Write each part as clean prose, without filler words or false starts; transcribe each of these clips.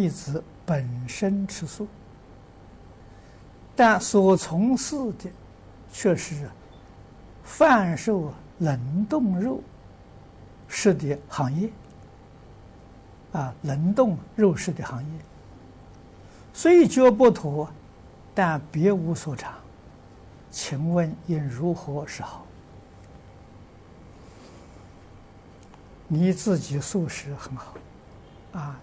弟子本身吃素，但所从事的却是贩售冷冻肉食的行业，冷冻肉食的行业，虽觉不妥，但别无所长。请问应如何是好？你自己素食很好，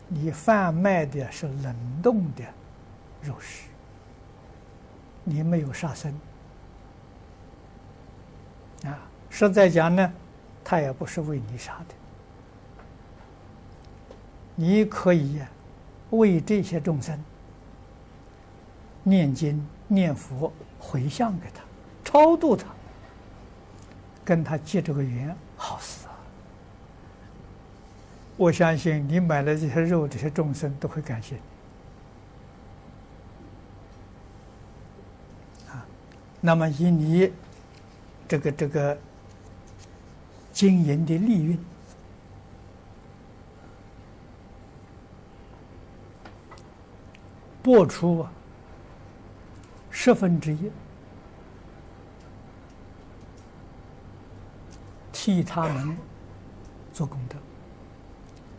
你贩卖的是冷冻的肉食，你没有杀生，实在讲呢，他也不是为你杀的。你可以为这些众生念经、念佛，回向给他，超度他，跟他结这个缘，好事。我相信你买了这些肉，这些众生都会感谢你。那么以你这个经营的利润，拨出1/10，替他们做功德。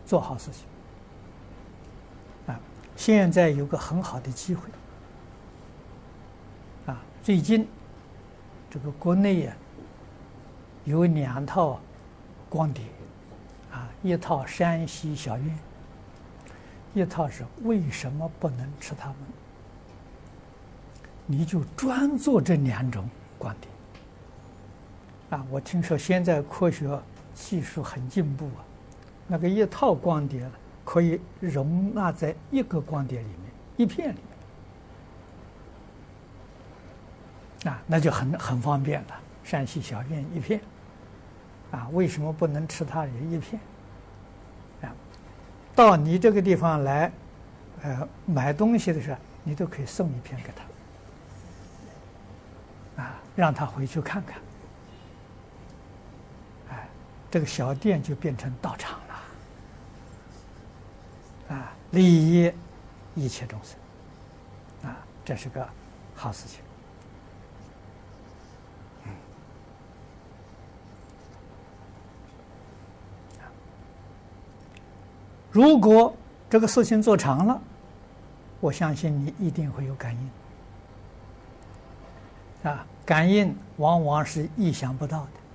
做好事情现在有个很好的机会最近这个国内有2套光碟一套山西小院，一套是为什么不能吃它们，你就专做这2种光碟我听说现在科学技术很进步那个1套光碟可以容纳在1个光碟里面，1片里面那就很方便了。山西小院1片为什么不能吃它也1片到你这个地方来买东西的时候，你都可以送1片给他让他回去看看这个小店就变成道场了利益一切众生这是个好事情如果这个事情做长了，我相信你一定会有感应感应往往是意想不到的